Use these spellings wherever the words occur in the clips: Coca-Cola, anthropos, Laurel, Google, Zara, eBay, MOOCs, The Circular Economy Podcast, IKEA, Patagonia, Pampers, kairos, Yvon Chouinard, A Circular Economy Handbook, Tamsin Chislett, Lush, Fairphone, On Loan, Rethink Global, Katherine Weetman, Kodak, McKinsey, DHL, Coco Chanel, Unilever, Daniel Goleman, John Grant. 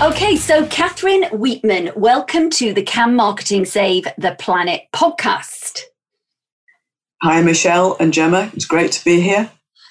Okay, so Katherine Weetman, welcome to the Can Marketing Save the Planet podcast. Hi, Michelle and Gemma. It's great to be here.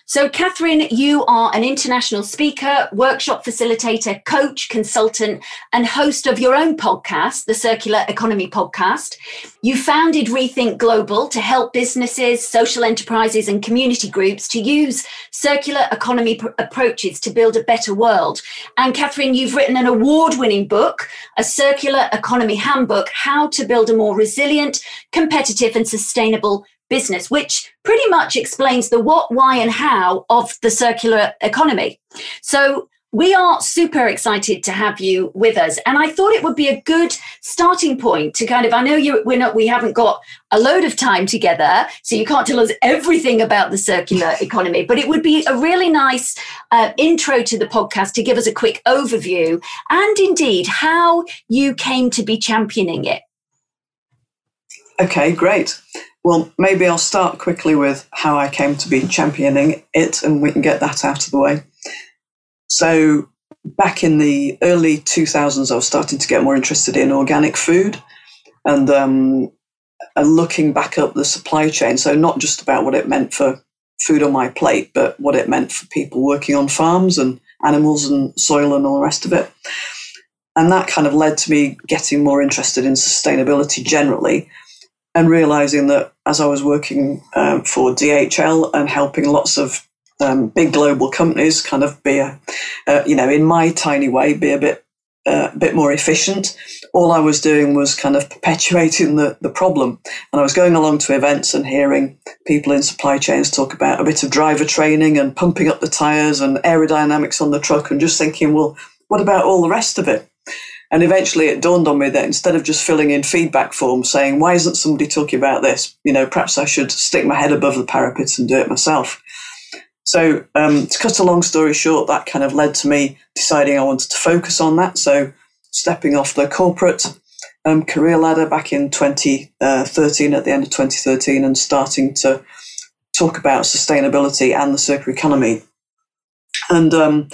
So, Katherine, you are an international speaker, workshop facilitator, coach, consultant, and host of your own podcast, The Circular Economy Podcast. You founded Rethink Global to help businesses, social enterprises, and community groups to use circular economy approaches to build a better world. And, Katherine, you've written an award-winning book, A Circular Economy Handbook, How to Build a More Resilient, Competitive, and Sustainable Business, which pretty much explains the what, why, and how of the circular economy. So we are super excited to have you with us. And I thought it would be a good starting point to kind of, I know we haven't got a load of time together, so you can't tell us everything about the circular economy, but it would be a really nice intro to the podcast to give us a quick overview and indeed how you came to be championing it. Okay, great. Well, maybe I'll start quickly with how I came to be championing it, and we can get that out of the way. So back in the early 2000s, I was starting to get more interested in organic food and looking back up the supply chain. So not just about what it meant for food on my plate, but what it meant for people working on farms and animals and soil and all the rest of it. And that kind of led to me getting more interested in sustainability generally, and realizing that as I was working for DHL and helping lots of big global companies kind of be, in my tiny way, be a bit more efficient, all I was doing was kind of perpetuating the problem. And I was going along to events and hearing people in supply chains talk about a bit of driver training and pumping up the tires and aerodynamics on the truck, and just thinking, well, what about all the rest of it? And eventually it dawned on me that instead of just filling in feedback forms saying, why isn't somebody talking about this? You know, perhaps I should stick my head above the parapet and do it myself. So to cut a long story short, that kind of led to me deciding I wanted to focus on that. So stepping off the corporate career ladder back in 2013, at the end of 2013, and starting to talk about sustainability and the circular economy. And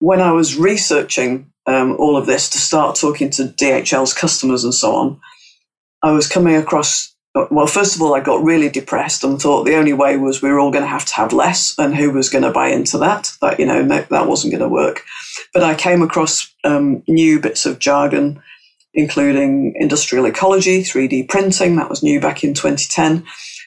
when I was researching all of this to start talking to DHL's customers and so on, I was coming across, well, first of all, I got really depressed and thought the only way was we were all going to have less, and who was going to buy into that? That, you know, no, that wasn't going to work. But I came across new bits of jargon, including industrial ecology, 3D printing, that was new back in 2010,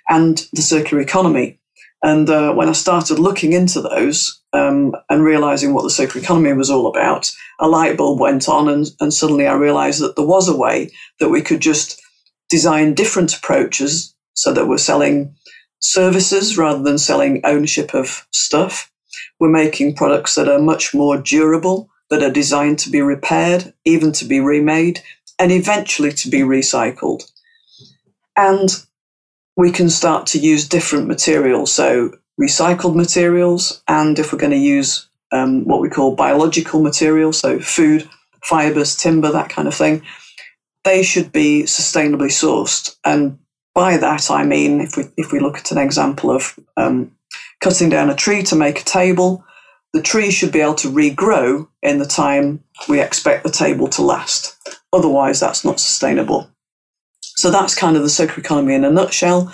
and the circular economy. And when I started looking into those and realising what the circular economy was all about, a light bulb went on, and suddenly I realised that there was a way that we could just design different approaches so that we're selling services rather than selling ownership of stuff. We're making products that are much more durable, that are designed to be repaired, even to be remade, and eventually to be recycled. And we can start to use different materials, so recycled materials, and if we're going to use what we call biological materials, so food, fibres, timber, that kind of thing, they should be sustainably sourced. And by that I mean, if we look at an example of cutting down a tree to make a table, the tree should be able to regrow in the time we expect the table to last. Otherwise, that's not sustainable. So that's kind of the circular economy in a nutshell.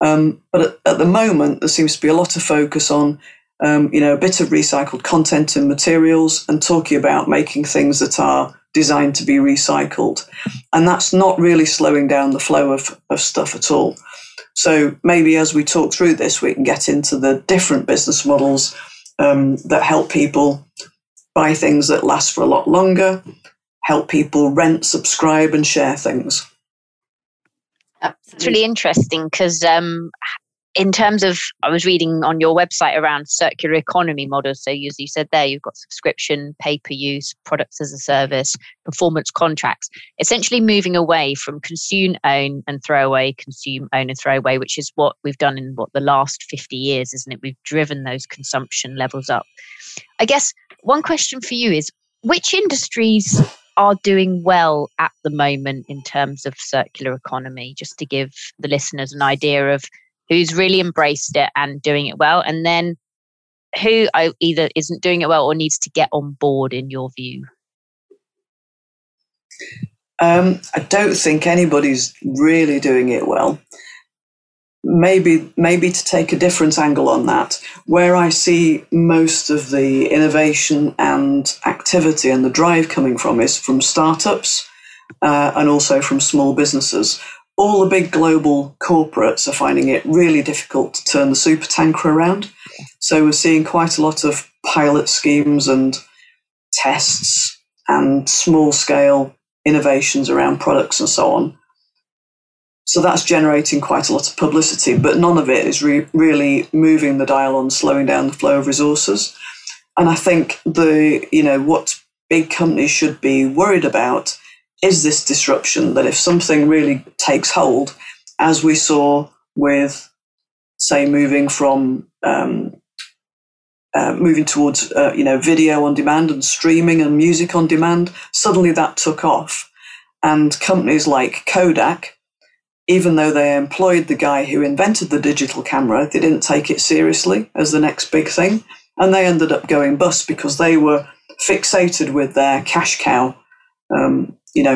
But at the moment, there seems to be a lot of focus on, a bit of recycled content and materials, and talking about making things that are designed to be recycled. And that's not really slowing down the flow of stuff at all. So maybe as we talk through this, we can get into the different business models that help people buy things that last for a lot longer, help people rent, subscribe, and share things. That's really interesting because in terms of, I was reading on your website around circular economy models. So as you said there, you've got subscription, pay-per-use, products as a service, performance contracts, essentially moving away from consume, own and throw away, consume, own and throw away, which is what we've done in the last 50 years, isn't it? We've driven those consumption levels up. I guess one question for you is, which industries are doing well at the moment in terms of circular economy, just to give the listeners an idea of who's really embraced it and doing it well, and then who either isn't doing it well or needs to get on board, in your view? I don't think anybody's really doing it well. Maybe to take a different angle on that, where I see most of the innovation and activity and the drive coming from is from startups and also from small businesses. All the big global corporates are finding it really difficult to turn the super tanker around. So we're seeing quite a lot of pilot schemes and tests and small scale innovations around products and so on. So that's generating quite a lot of publicity, but none of it is really moving the dial on slowing down the flow of resources. And I think what big companies should be worried about is this disruption, that if something really takes hold, as we saw with, say, moving from moving towards video on demand and streaming and music on demand, suddenly that took off, and companies like Kodak, even though they employed the guy who invented the digital camera, they didn't take it seriously as the next big thing. And they ended up going bust because they were fixated with their cash cow,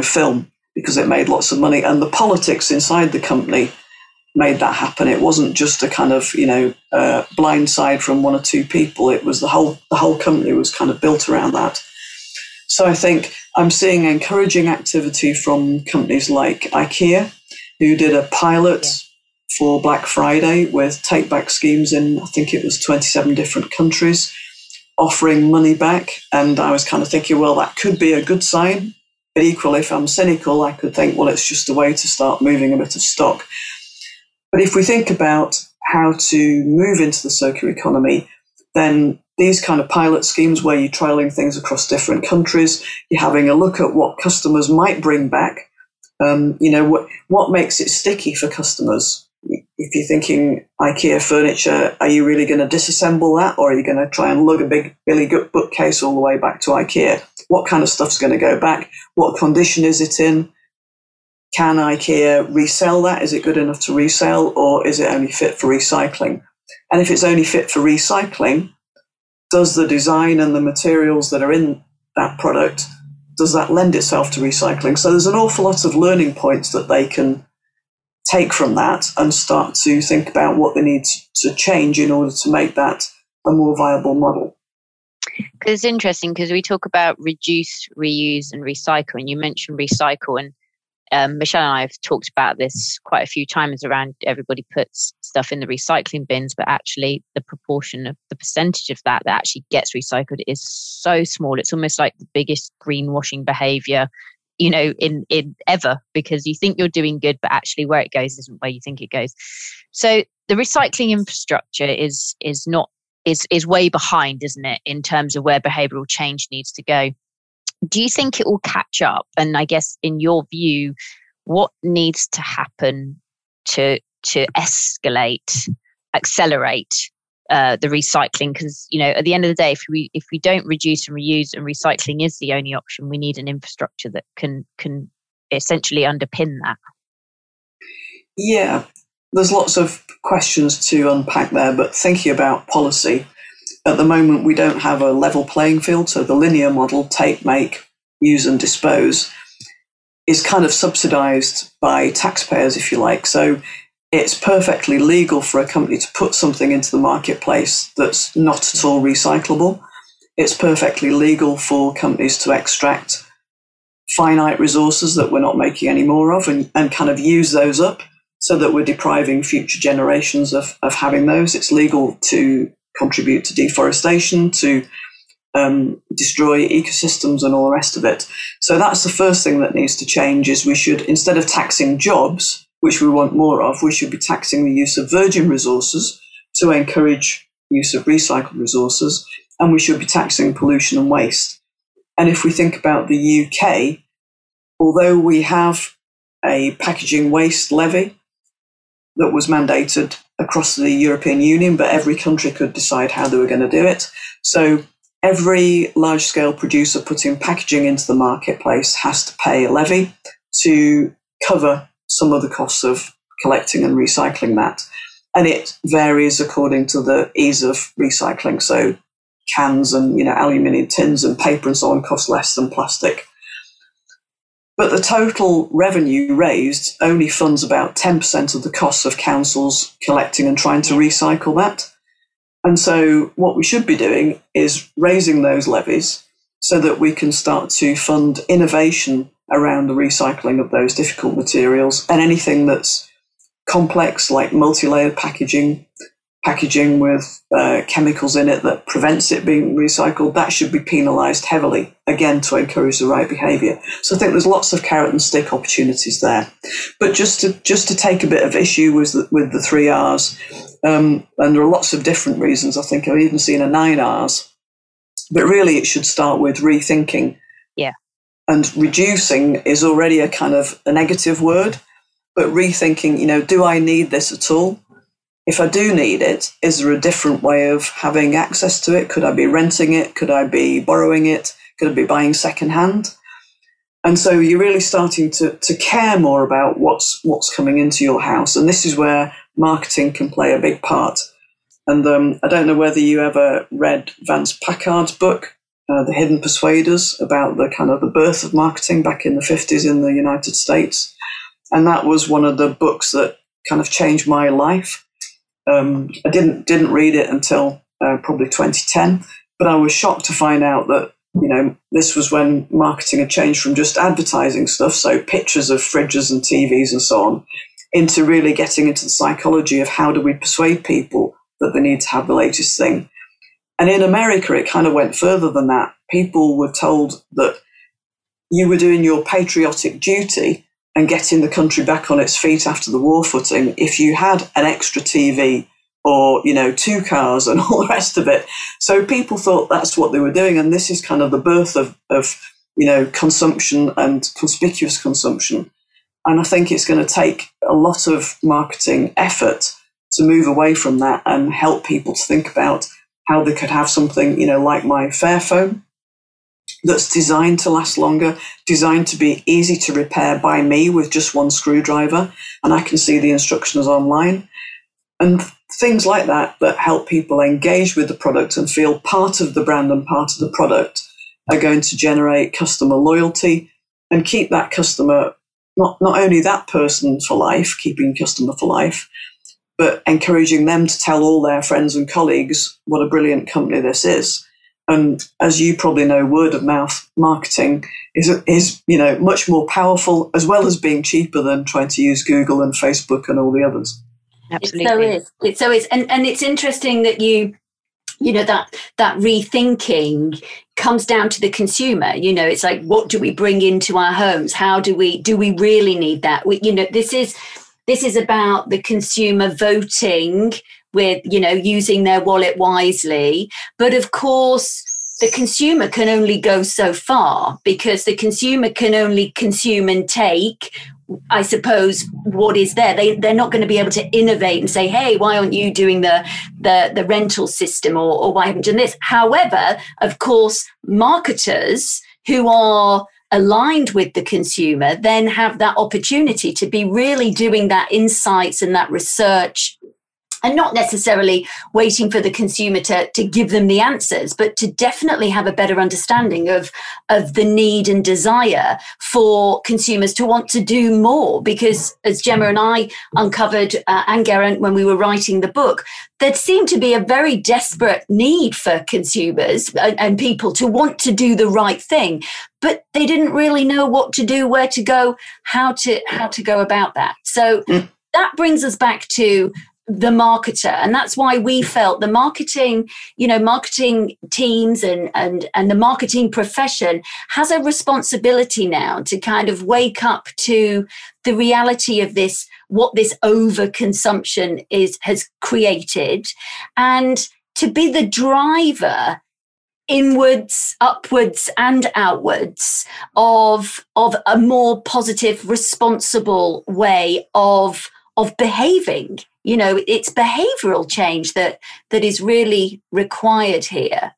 film, because it made lots of money. And the politics inside the company made that happen. It wasn't just a kind of, blind side from one or two people. It was the whole company was kind of built around that. So I think I'm seeing encouraging activity from companies like IKEA, who did a pilot for Black Friday with take-back schemes in, I think it was 27 different countries, offering money back. And I was kind of thinking, well, that could be a good sign. But equally, if I'm cynical, I could think, well, it's just a way to start moving a bit of stock. But if we think about how to move into the circular economy, then these kind of pilot schemes where you're trialing things across different countries, you're having a look at what customers might bring back. What makes it sticky for customers? If you're thinking IKEA furniture, are you really going to disassemble that, or are you going to try and lug a big billy bookcase all the way back to IKEA? What kind of stuff's going to go back? What condition is it in? Can IKEA resell that? Is it good enough to resell, or is it only fit for recycling? And if it's only fit for recycling, does the design and the materials that are in that product, does that lend itself to recycling? So there's an awful lot of learning points that they can take from that and start to think about what they need to change in order to make that a more viable model. It's interesting because we talk about reduce, reuse and recycle, and you mentioned recycle, and Michelle and I have talked about this quite a few times around everybody puts stuff in the recycling bins, but actually the proportion of the percentage of that actually gets recycled is so small. It's almost like the biggest greenwashing behavior, in ever, because you think you're doing good, but actually where it goes isn't where you think it goes. So the recycling infrastructure is way behind, isn't it, in terms of where behavioral change needs to go. Do you think it will catch up? And I guess in your view, what needs to happen to accelerate the recycling? Because, at the end of the day, if we don't reduce and reuse, and recycling is the only option, we need an infrastructure that can essentially underpin that. Yeah, there's lots of questions to unpack there, but thinking about policy, at the moment, we don't have a level playing field. So the linear model, take, make, use and dispose, is kind of subsidised by taxpayers, if you like. So it's perfectly legal for a company to put something into the marketplace that's not at all recyclable. It's perfectly legal for companies to extract finite resources that we're not making any more of and kind of use those up so that we're depriving future generations of having those. It's legal to contribute to deforestation, to destroy ecosystems and all the rest of it. So that's the first thing that needs to change, is we should, instead of taxing jobs, which we want more of, we should be taxing the use of virgin resources to encourage use of recycled resources, and we should be taxing pollution and waste. And if we think about the UK, although we have a packaging waste levy that was mandated across the European Union, but every country could decide how they were going to do it. So every large-scale producer putting packaging into the marketplace has to pay a levy to cover some of the costs of collecting and recycling that. And it varies according to the ease of recycling. So cans and aluminium tins and paper and so on cost less than plastic. But the total revenue raised only funds about 10% of the costs of councils collecting and trying to recycle that. And so what we should be doing is raising those levies so that we can start to fund innovation around the recycling of those difficult materials and anything that's complex, like multi-layered packaging with chemicals in it that prevents it being recycled, that should be penalised heavily, again, to encourage the right behaviour. So I think there's lots of carrot and stick opportunities there. But just to take a bit of issue with the 3 Rs, and there are lots of different reasons. I think I've even seen a 9 Rs. But really it should start with rethinking. Yeah. And reducing is already a kind of a negative word, but rethinking, do I need this at all? If I do need it, is there a different way of having access to it? Could I be renting it? Could I be borrowing it? Could I be buying secondhand? And so you're really starting to care more about what's coming into your house. And this is where marketing can play a big part. And I don't know whether you ever read Vance Packard's book, The Hidden Persuaders, about the kind of the birth of marketing back in the 50s in the United States. And that was one of the books that kind of changed my life. I didn't read it until probably 2010, but I was shocked to find out that, this was when marketing had changed from just advertising stuff, so pictures of fridges and TVs and so on, into really getting into the psychology of how do we persuade people that they need to have the latest thing. And in America, it kind of went further than that. People were told that you were doing your patriotic duty and getting the country back on its feet after the war footing if you had an extra TV or, 2 cars and all the rest of it. So people thought that's what they were doing. And this is kind of the birth of consumption and conspicuous consumption. And I think it's going to take a lot of marketing effort to move away from that and help people to think about how they could have something, like my Fairphone, that's designed to last longer, designed to be easy to repair by me with just one screwdriver, and I can see the instructions online. And things like that help people engage with the product and feel part of the brand and part of the product are going to generate customer loyalty and keep that customer, not only that person for life, keeping customer for life, but encouraging them to tell all their friends and colleagues what a brilliant company this is. And as you probably know, word of mouth marketing is much more powerful, as well as being cheaper than trying to use Google and Facebook and all the others. Absolutely. It so is. And it's interesting that that rethinking comes down to the consumer. It's like, what do we bring into our homes? How do we really need that? This is about the consumer voting with, using their wallet wisely. But of course, the consumer can only go so far, because the consumer can only consume and take, I suppose, what is there. They're not going to be able to innovate and say, hey, why aren't you doing the rental system or why haven't you done this? However, of course, marketers who are aligned with the consumer then have that opportunity to be really doing that insights and that research, and not necessarily waiting for the consumer to give them the answers, but to definitely have a better understanding of the need and desire for consumers to want to do more. Because as Gemma and I uncovered, and Geraint, when we were writing the book, there seemed to be a very desperate need for consumers and people to want to do the right thing, but they didn't really know what to do, where to go, how to go about that. So that brings us back to the marketer. And that's why we felt the marketing, marketing teams and the marketing profession has a responsibility now to kind of wake up to the reality of this, what this overconsumption has created, and to be the driver inwards, upwards and outwards of a more positive, responsible way of behaving. It's behavioural change that is really required here.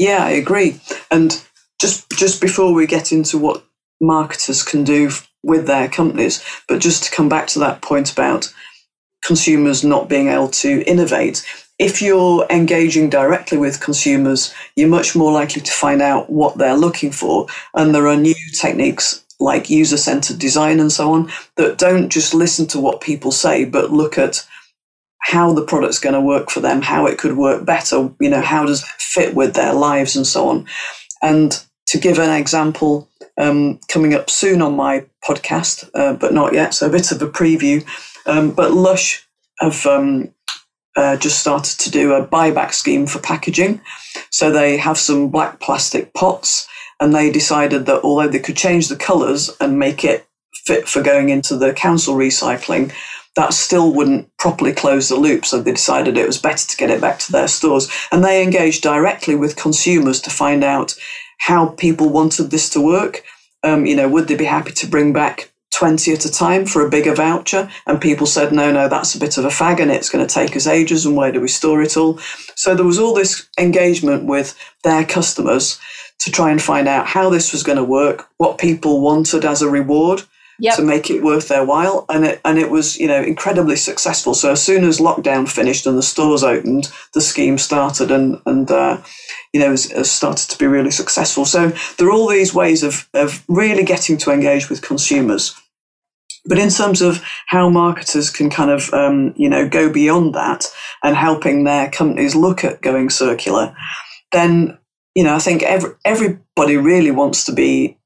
Yeah, I agree. And just before we get into what marketers can do with their companies, but just to come back to that point about consumers not being able to innovate, if you're engaging directly with consumers, you're much more likely to find out what they're looking for. And there are new techniques like user-centered design and so on, that don't just listen to what people say, but look at how the product's going to work for them, how it could work better, you know, how does it fit with their lives and so on. And to give an example, coming up soon on my podcast, but not yet, so a bit of a preview, but Lush have just started to do a buyback scheme for packaging. So they have some black plastic pots, and they decided that although they could change the colours and make it fit for going into the council recycling, that still wouldn't properly close the loop. So they decided it was better to get it back to their stores. And they engaged directly with consumers to find out how people wanted this to work. You know, would they be happy to bring back 20 at a time for a bigger voucher? And people said, no, that's a bit of a fag and it's going to take us ages, and where do we store it all? So there was all this engagement with their customers to try and find out how this was going to work, what people wanted as a reward, to make it worth their while. And it was, you know, incredibly successful. So as soon as lockdown finished and the stores opened, the scheme started and started to be really successful. So there are all these ways of really getting to engage with consumers. But in terms of how marketers can kind of, go beyond that and helping their companies look at going circular, then, you know, I think everybody really wants to be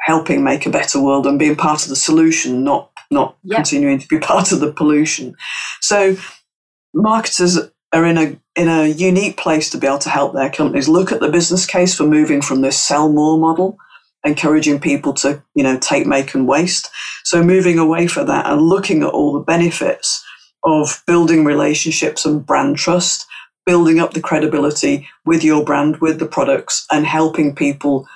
helping make a better world and being part of the solution, not continuing to be part of the pollution. So marketers are in a unique place to be able to help their companies look at the business case for moving from this sell more model, encouraging people to, you know, take, make and waste. So moving away from that and looking at all the benefits of building relationships and brand trust, building up the credibility with your brand, with the products, and helping people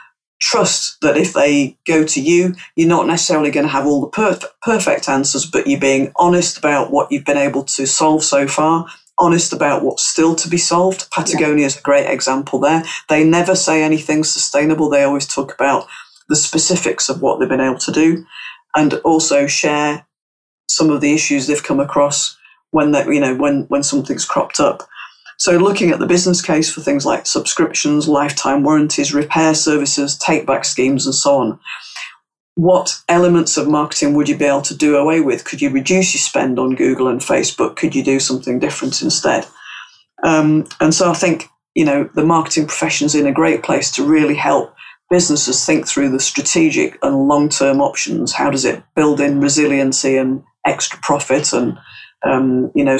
trust that if they go to you, you're not necessarily going to have all the perfect answers, but you're being honest about what you've been able to solve so far, honest about what's still to be solved. Patagonia is a great example there. They never say anything sustainable. They always talk about the specifics of what they've been able to do and also share some of the issues they've come across when something's cropped up. So looking at the business case for things like subscriptions, lifetime warranties, repair services, take-back schemes, and so on. What elements of marketing would you be able to do away with? Could you reduce your spend on Google and Facebook? Could you do something different instead? And so I think, you know, the marketing profession is in a great place to really help businesses think through the strategic and long-term options. How does it build in resiliency and extra profit and,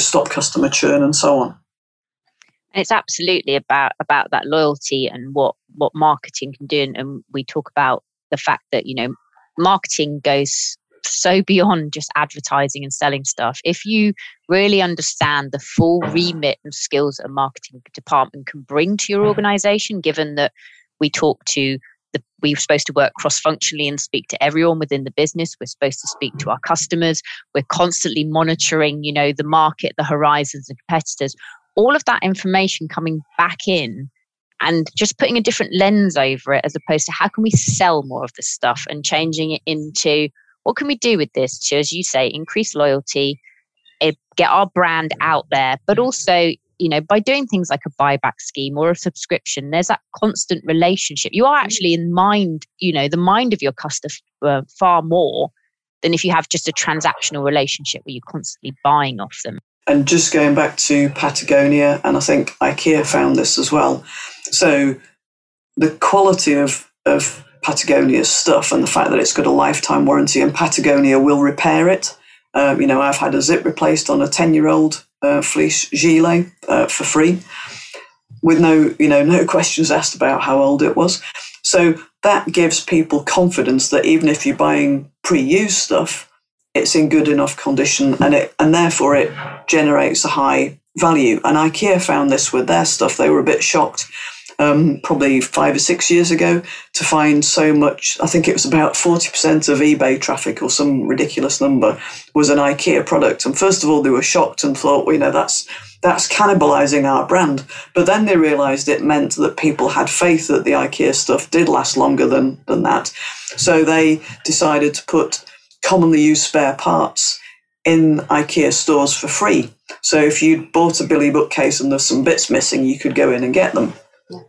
stop customer churn and so on? And it's absolutely about that loyalty and what marketing can do. And we talk about the fact that, you know, marketing goes so beyond just advertising and selling stuff. If you really understand the full remit and skills a marketing department can bring to your organization, given that we're supposed to work cross-functionally and speak to everyone within the business. We're supposed to speak to our customers. We're constantly monitoring, you know, the market, the horizons, the competitors. All of that information coming back in and just putting a different lens over it, as opposed to how can we sell more of this stuff, and changing it into what can we do with this to, as you say, increase loyalty, get our brand out there. But also, you know, by doing things like a buyback scheme or a subscription, there's that constant relationship. You are actually in mind, you know, the mind of your customer far more than if you have just a transactional relationship where you're constantly buying off them. And just going back to Patagonia, and I think IKEA found this as well. So the quality of Patagonia's stuff and the fact that it's got a lifetime warranty and Patagonia will repair it. I've had a zip replaced on a 10-year-old fleece gilet for free with no questions asked about how old it was. So that gives people confidence that even if you're buying pre-used stuff, it's in good enough condition and therefore it generates a high value. And IKEA found this with their stuff. They were a bit shocked probably 5 or 6 years ago to find so much. I think it was about 40% of eBay traffic or some ridiculous number was an IKEA product. And first of all, they were shocked and thought, well, you know, that's cannibalizing our brand. But then they realized it meant that people had faith that the IKEA stuff did last longer than that. So they decided to put commonly used spare parts in IKEA stores for free. So if you'd bought a Billy bookcase and there's some bits missing, you could go in and get them. Yeah.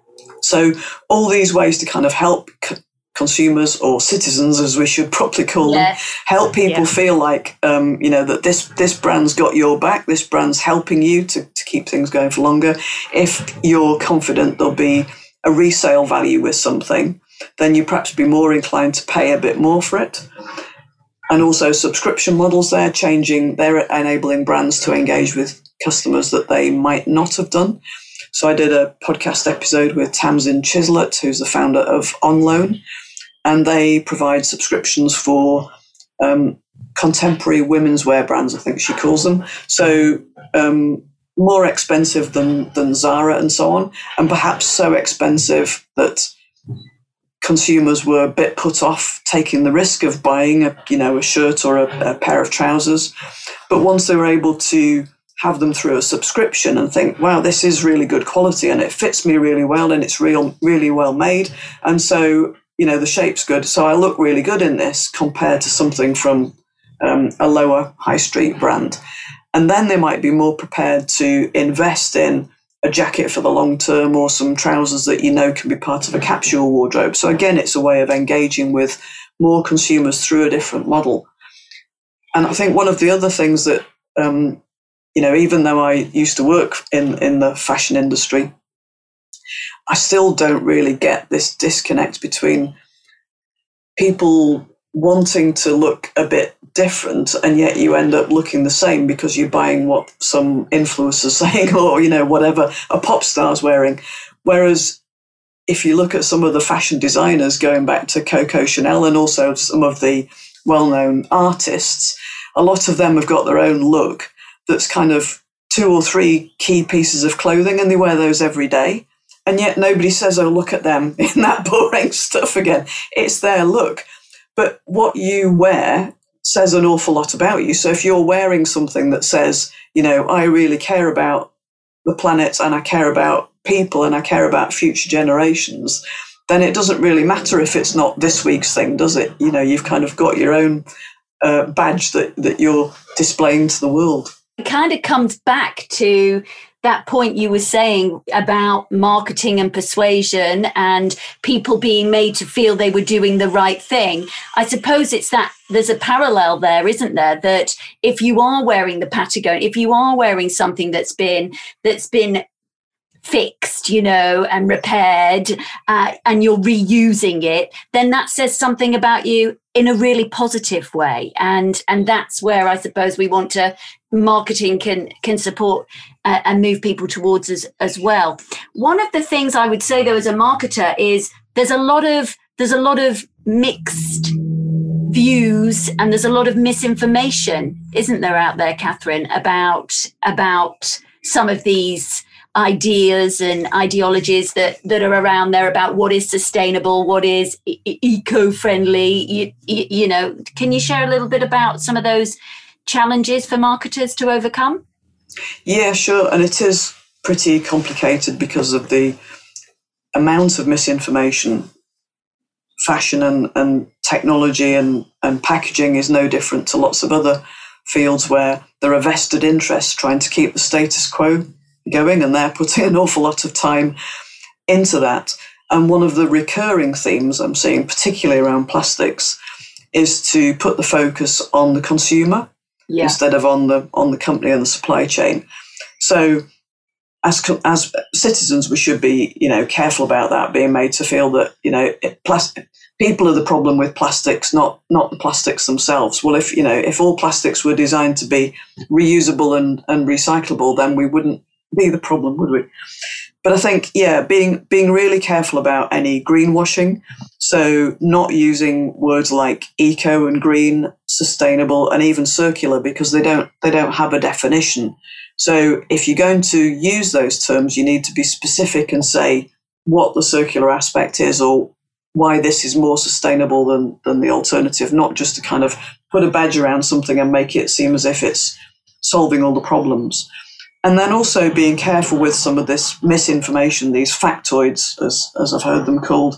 So all these ways to kind of help c- consumers or citizens, as we should properly call them, help people feel like, that this brand's got your back, this brand's helping you to keep things going for longer. If you're confident there'll be a resale value with something, then you perhaps be more inclined to pay a bit more for it. And also subscription models, they're enabling brands to engage with customers that they might not have done. So I did a podcast episode with Tamsin Chislett, who's the founder of On Loan, and they provide subscriptions for contemporary women's wear brands, I think she calls them. So more expensive than Zara and so on, and perhaps so expensive that consumers were a bit put off taking the risk of buying a shirt or a pair of trousers. But once they were able to have them through a subscription and think, wow, this is really good quality and it fits me really well and it's really well made. And so, the shape's good. So I look really good in this compared to something from a lower high street brand. And then they might be more prepared to invest in a jacket for the long term or some trousers that, can be part of a capsule wardrobe. So again, it's a way of engaging with more consumers through a different model. And I think one of the other things that, even though I used to work in the fashion industry, I still don't really get this disconnect between people wanting to look a bit different and yet you end up looking the same because you're buying what some influencer's saying or, whatever a pop star's wearing. Whereas if you look at some of the fashion designers going back to Coco Chanel and also some of the well-known artists, a lot of them have got their own look. That's kind of 2 or 3 key pieces of clothing and they wear those every day. And yet nobody says, oh, look at them in that boring stuff again. It's their look. But what you wear says an awful lot about you. So if you're wearing something that says, I really care about the planet and I care about people and I care about future generations, then it doesn't really matter if it's not this week's thing, does it? You've kind of got your own badge that you're displaying to the world. It kind of comes back to that point you were saying about marketing and persuasion and people being made to feel they were doing the right thing. I suppose it's that there's a parallel there, isn't there? That if you are wearing the Patagonia, if you are wearing something that's been fixed, and repaired, and you're reusing it, then that says something about you in a really positive way. And that's where I suppose we want to, marketing can support and move people towards as well. One of the things I would say though as a marketer is there's a lot of mixed views and there's a lot of misinformation, isn't there, out there, Katherine, about some of these ideas and ideologies that are around there about what is sustainable, what is eco-friendly. Can you share a little bit about some of those challenges for marketers to overcome? Yeah, sure. And it is pretty complicated because of the amount of misinformation. Fashion and technology and packaging is no different to lots of other fields where there are vested interests trying to keep the status quo going, and they're putting an awful lot of time into that. And one of the recurring themes I'm seeing, particularly around plastics, is to put the focus on the consumer instead of on the company and the supply chain. So as citizens, we should be careful about that, being made to feel that people are the problem with plastics, not the plastics themselves. Well, if if all plastics were designed to be reusable and recyclable, then we wouldn't be the problem, would we? But I think, being really careful about any greenwashing. So not using words like eco and green, sustainable and even circular, because they don't have a definition. So if you're going to use those terms, you need to be specific and say what the circular aspect is or why this is more sustainable than the alternative, not just to kind of put a badge around something and make it seem as if it's solving all the problems. And then also being careful with some of this misinformation, these factoids, as I've heard them called,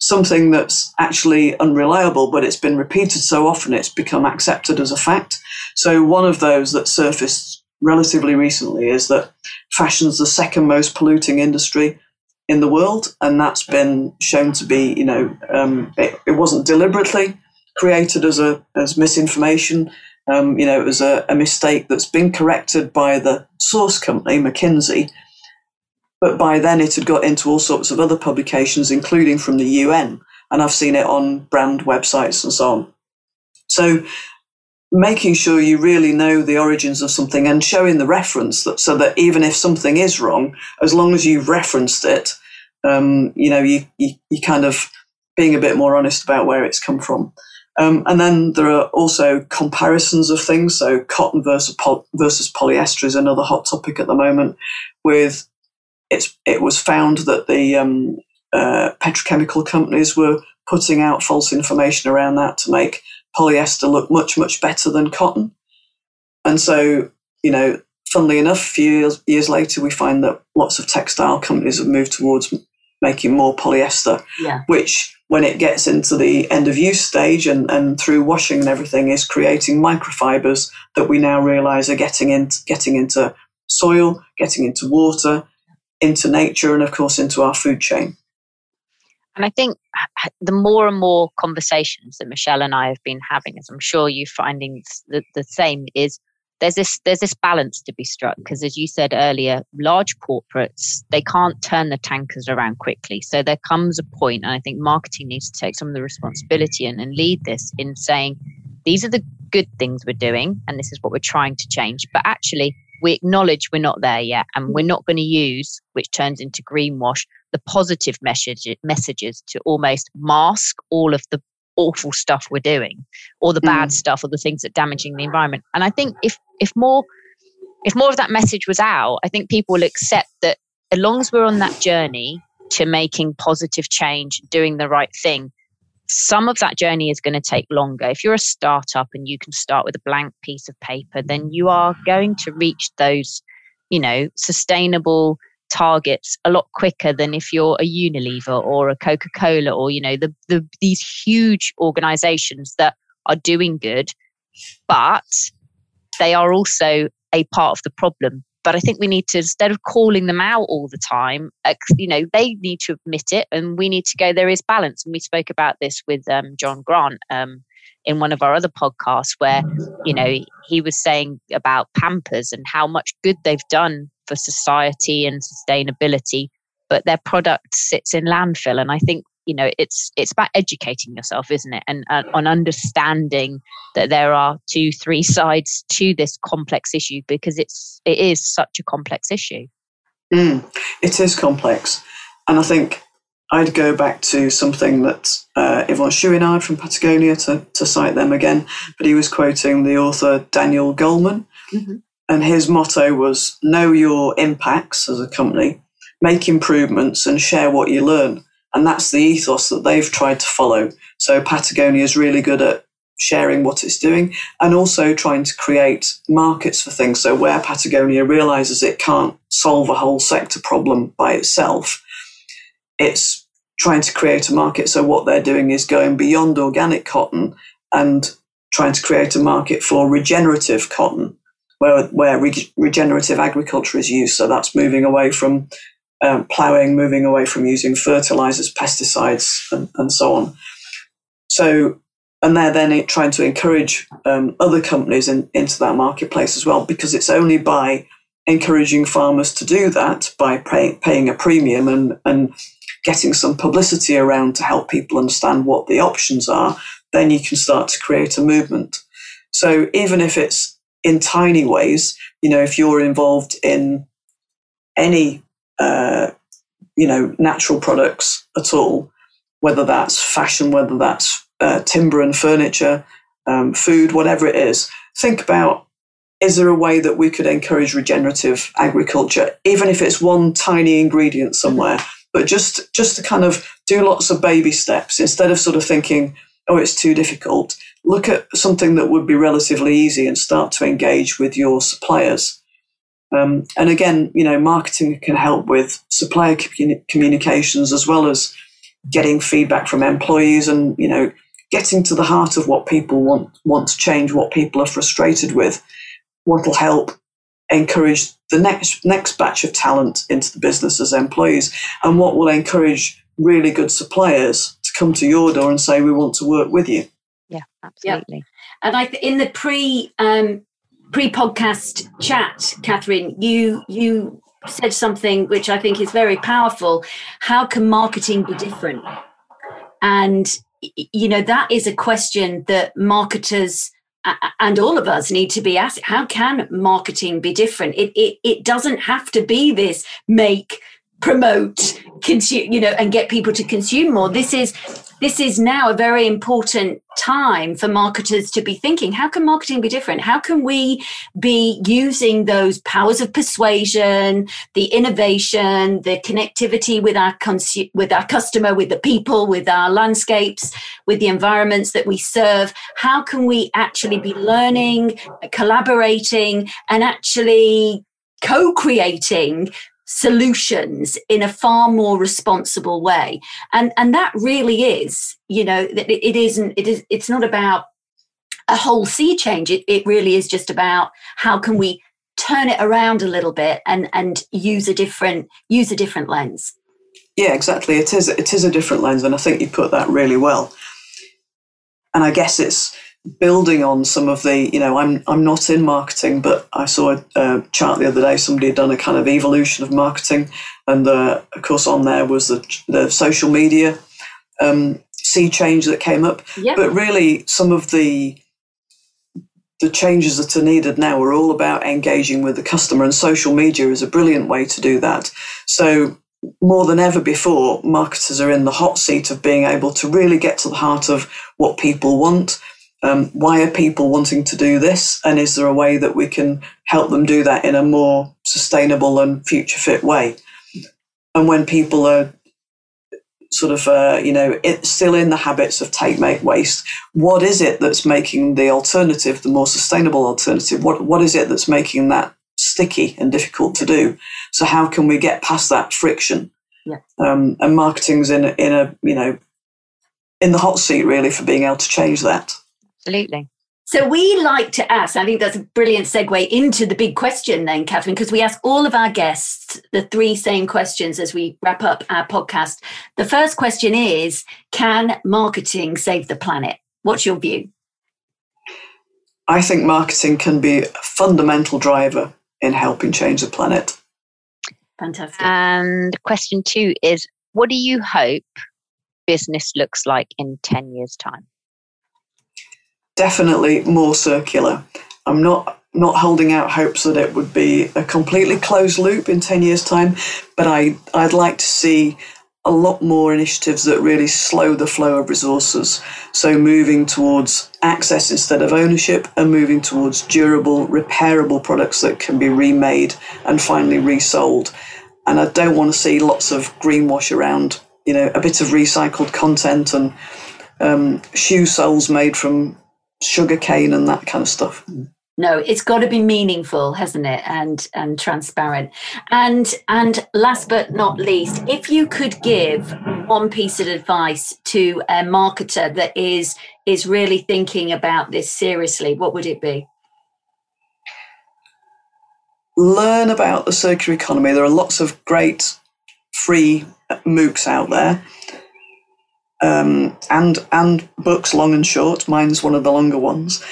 something that's actually unreliable, but it's been repeated so often it's become accepted as a fact. So one of those that surfaced relatively recently is that fashion's the second most polluting industry in the world, and that's been shown to be, you know, it wasn't deliberately created as misinformation. You know, it was a mistake that's been corrected by the source company, McKinsey. But by then it had got into all sorts of other publications, including from the UN, and I've seen it on brand websites and so on. So making sure you really know the origins of something and showing the reference, that, so that even if something is wrong, as long as you've referenced it, you know, you kind of being a bit more honest about where it's come from. And then there are also comparisons of things. So cotton versus polyester is another hot topic at the moment. With it was found that the petrochemical companies were putting out false information around that to make polyester look much, much better than cotton. And so, you know, funnily enough, a few years later, we find that lots of textile companies have moved towards making more polyester, which when it gets into the end-of-use stage and through washing and everything is creating microfibers that we now realise are getting into soil, getting into water, into nature, and, of course, into our food chain. And I think the more and more conversations that Michelle and I have been having, as I'm sure you're finding the same, is there's this balance to be struck. Because as you said earlier, large corporates, they can't turn the tankers around quickly. So there comes a point, and I think marketing needs to take some of the responsibility and lead this in saying, these are the good things we're doing, and this is what we're trying to change. But actually, we acknowledge we're not there yet, and we're not going to use, which turns into greenwash, the positive messages to almost mask all of the awful stuff we're doing, or the bad stuff, or the things that are damaging the environment. And I think if more of that message was out, I think people will accept that as long as we're on that journey to making positive change, doing the right thing, some of that journey is going to take longer. If you're a startup and you can start with a blank piece of paper, then you are going to reach those, you know, sustainable targets a lot quicker than if you're a Unilever or a Coca-Cola or, you know, these huge organizations that are doing good, but they are also a part of the problem. But I think we need to, instead of calling them out all the time, you know, they need to admit it, and we need to go, there is balance. And we spoke about this with John Grant in one of our other podcasts, where, you know, he was saying about Pampers and how much good they've done for society and sustainability, but their product sits in landfill. And I think, you know, it's about educating yourself, isn't it? And on understanding that there are 2-3 sides to this complex issue, because it is such a complex issue. It is complex. And I think I'd go back to something that Yvon Chouinard from Patagonia, to cite them again, but he was quoting the author Daniel Goleman. Mm-hmm. And his motto was, know your impacts as a company, make improvements, and share what you learn. And that's the ethos that they've tried to follow. So Patagonia is really good at sharing what it's doing, and also trying to create markets for things. So where Patagonia realizes it can't solve a whole sector problem by itself, it's trying to create a market. So what they're doing is going beyond organic cotton and trying to create a market for regenerative cotton, where regenerative agriculture is used. So that's moving away from ploughing, moving away from using fertilizers, pesticides, and so on. So, and they're then trying to encourage other companies into that marketplace as well, because it's only by encouraging farmers to do that, by paying a premium and getting some publicity around to help people understand what the options are, then you can start to create a movement. So even if it's in tiny ways, you know, if you're involved in any you know, natural products at all, whether that's fashion, whether that's timber and furniture, food, whatever it is, think about, is there a way that we could encourage regenerative agriculture, even if it's one tiny ingredient somewhere, but just to kind of do lots of baby steps instead of sort of thinking, oh, it's too difficult. Look at something that would be relatively easy and start to engage with your suppliers. And again, you know, marketing can help with supplier communications, as well as getting feedback from employees and, you know, getting to the heart of what people want to change, what people are frustrated with, what will help encourage the next batch of talent into the business as employees, and what will encourage really good suppliers to come to your door and say, we want to work with you. Yeah, absolutely. Yep. And in the pre-podcast chat, Katherine, you said something which I think is very powerful. How can marketing be different? And, you know, that is a question that marketers and all of us need to be asked. How can marketing be different? It doesn't have to be this make, promote, consume, you know, and get people to consume more. This is now a very important time for marketers to be thinking, how can marketing be different? How can we be using those powers of persuasion, the innovation, the connectivity with our customer, with the people, with our landscapes, with the environments that we serve? How can we actually be learning, collaborating, and actually co-creating solutions in a far more responsible way? And that really is, you know, it's not about a whole sea change. It really is just about how can we turn it around a little bit and use a different lens. Yeah, exactly. It is a different lens, and I think you put that really well. And I guess it's building on some of the, you know, I'm not in marketing, but I saw a chart the other day. Somebody had done a kind of evolution of marketing, and of course on there was the social media sea change that came up. Yep. But really, some of the changes that are needed now are all about engaging with the customer, and social media is a brilliant way to do that. So more than ever before, marketers are in the hot seat of being able to really get to the heart of what people want. Why are people wanting to do this? And is there a way that we can help them do that in a more sustainable and future fit way? And when people are sort of, you know, still in the habits of take, make, waste, what is it that's making the alternative, the more sustainable alternative? What is it that's making that sticky and difficult to do? So how can we get past that friction? Yeah. And marketing's in a, you know, in the hot seat really for being able to change that. Absolutely. So we like to ask, I think that's a brilliant segue into the big question then, Katherine, because we ask all of our guests the three same questions as we wrap up our podcast. The first question is, can marketing save the planet? What's your view? I think marketing can be a fundamental driver in helping change the planet. Fantastic. And question two is, what do you hope business looks like in 10 years' time? Definitely more circular. I'm not holding out hopes that it would be a completely closed loop in 10 years' time, but I'd like to see a lot more initiatives that really slow the flow of resources. So moving towards access instead of ownership, and moving towards durable, repairable products that can be remade and finally resold. And I don't want to see lots of greenwash around, you know, a bit of recycled content and shoe soles made from sugarcane and that kind of stuff. No, it's got to be meaningful, hasn't it? And transparent. And last but not least, if you could give one piece of advice to a marketer that is really thinking about this seriously, what would it be? Learn about the circular economy. There are lots of great free MOOCs out there. And books, long and short. Mine's one of the longer ones.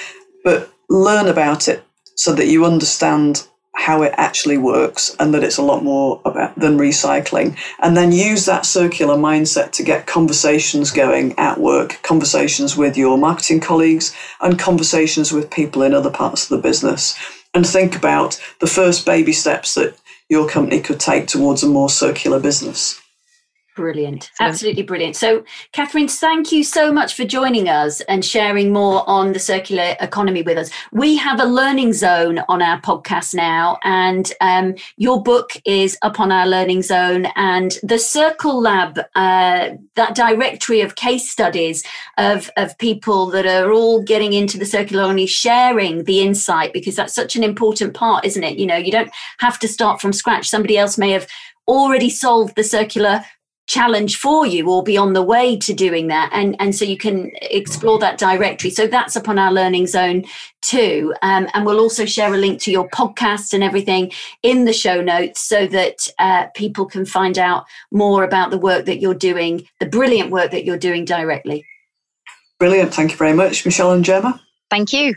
But learn about it so that you understand how it actually works, and that it's a lot more about than recycling. And then use that circular mindset to get conversations going at work, conversations with your marketing colleagues, and conversations with people in other parts of the business. And think about the first baby steps that your company could take towards a more circular business. Brilliant. Absolutely brilliant. So, Katherine, thank you so much for joining us and sharing more on the circular economy with us. We have a learning zone on our podcast now, and your book is up on our learning zone, and the Circle Lab, that directory of case studies of people that are all getting into the circular economy, sharing the insight, because that's such an important part, isn't it? You know, you don't have to start from scratch. Somebody else may have already solved the circular challenge for you or be on the way to doing that. And so you can explore that directory. So that's up on our Learning Zone too. And we'll also share a link to your podcast and everything in the show notes so that people can find out more about the work that you're doing, the brilliant work that you're doing directly. Brilliant. Thank you very much, Michelle and Gemma. Thank you.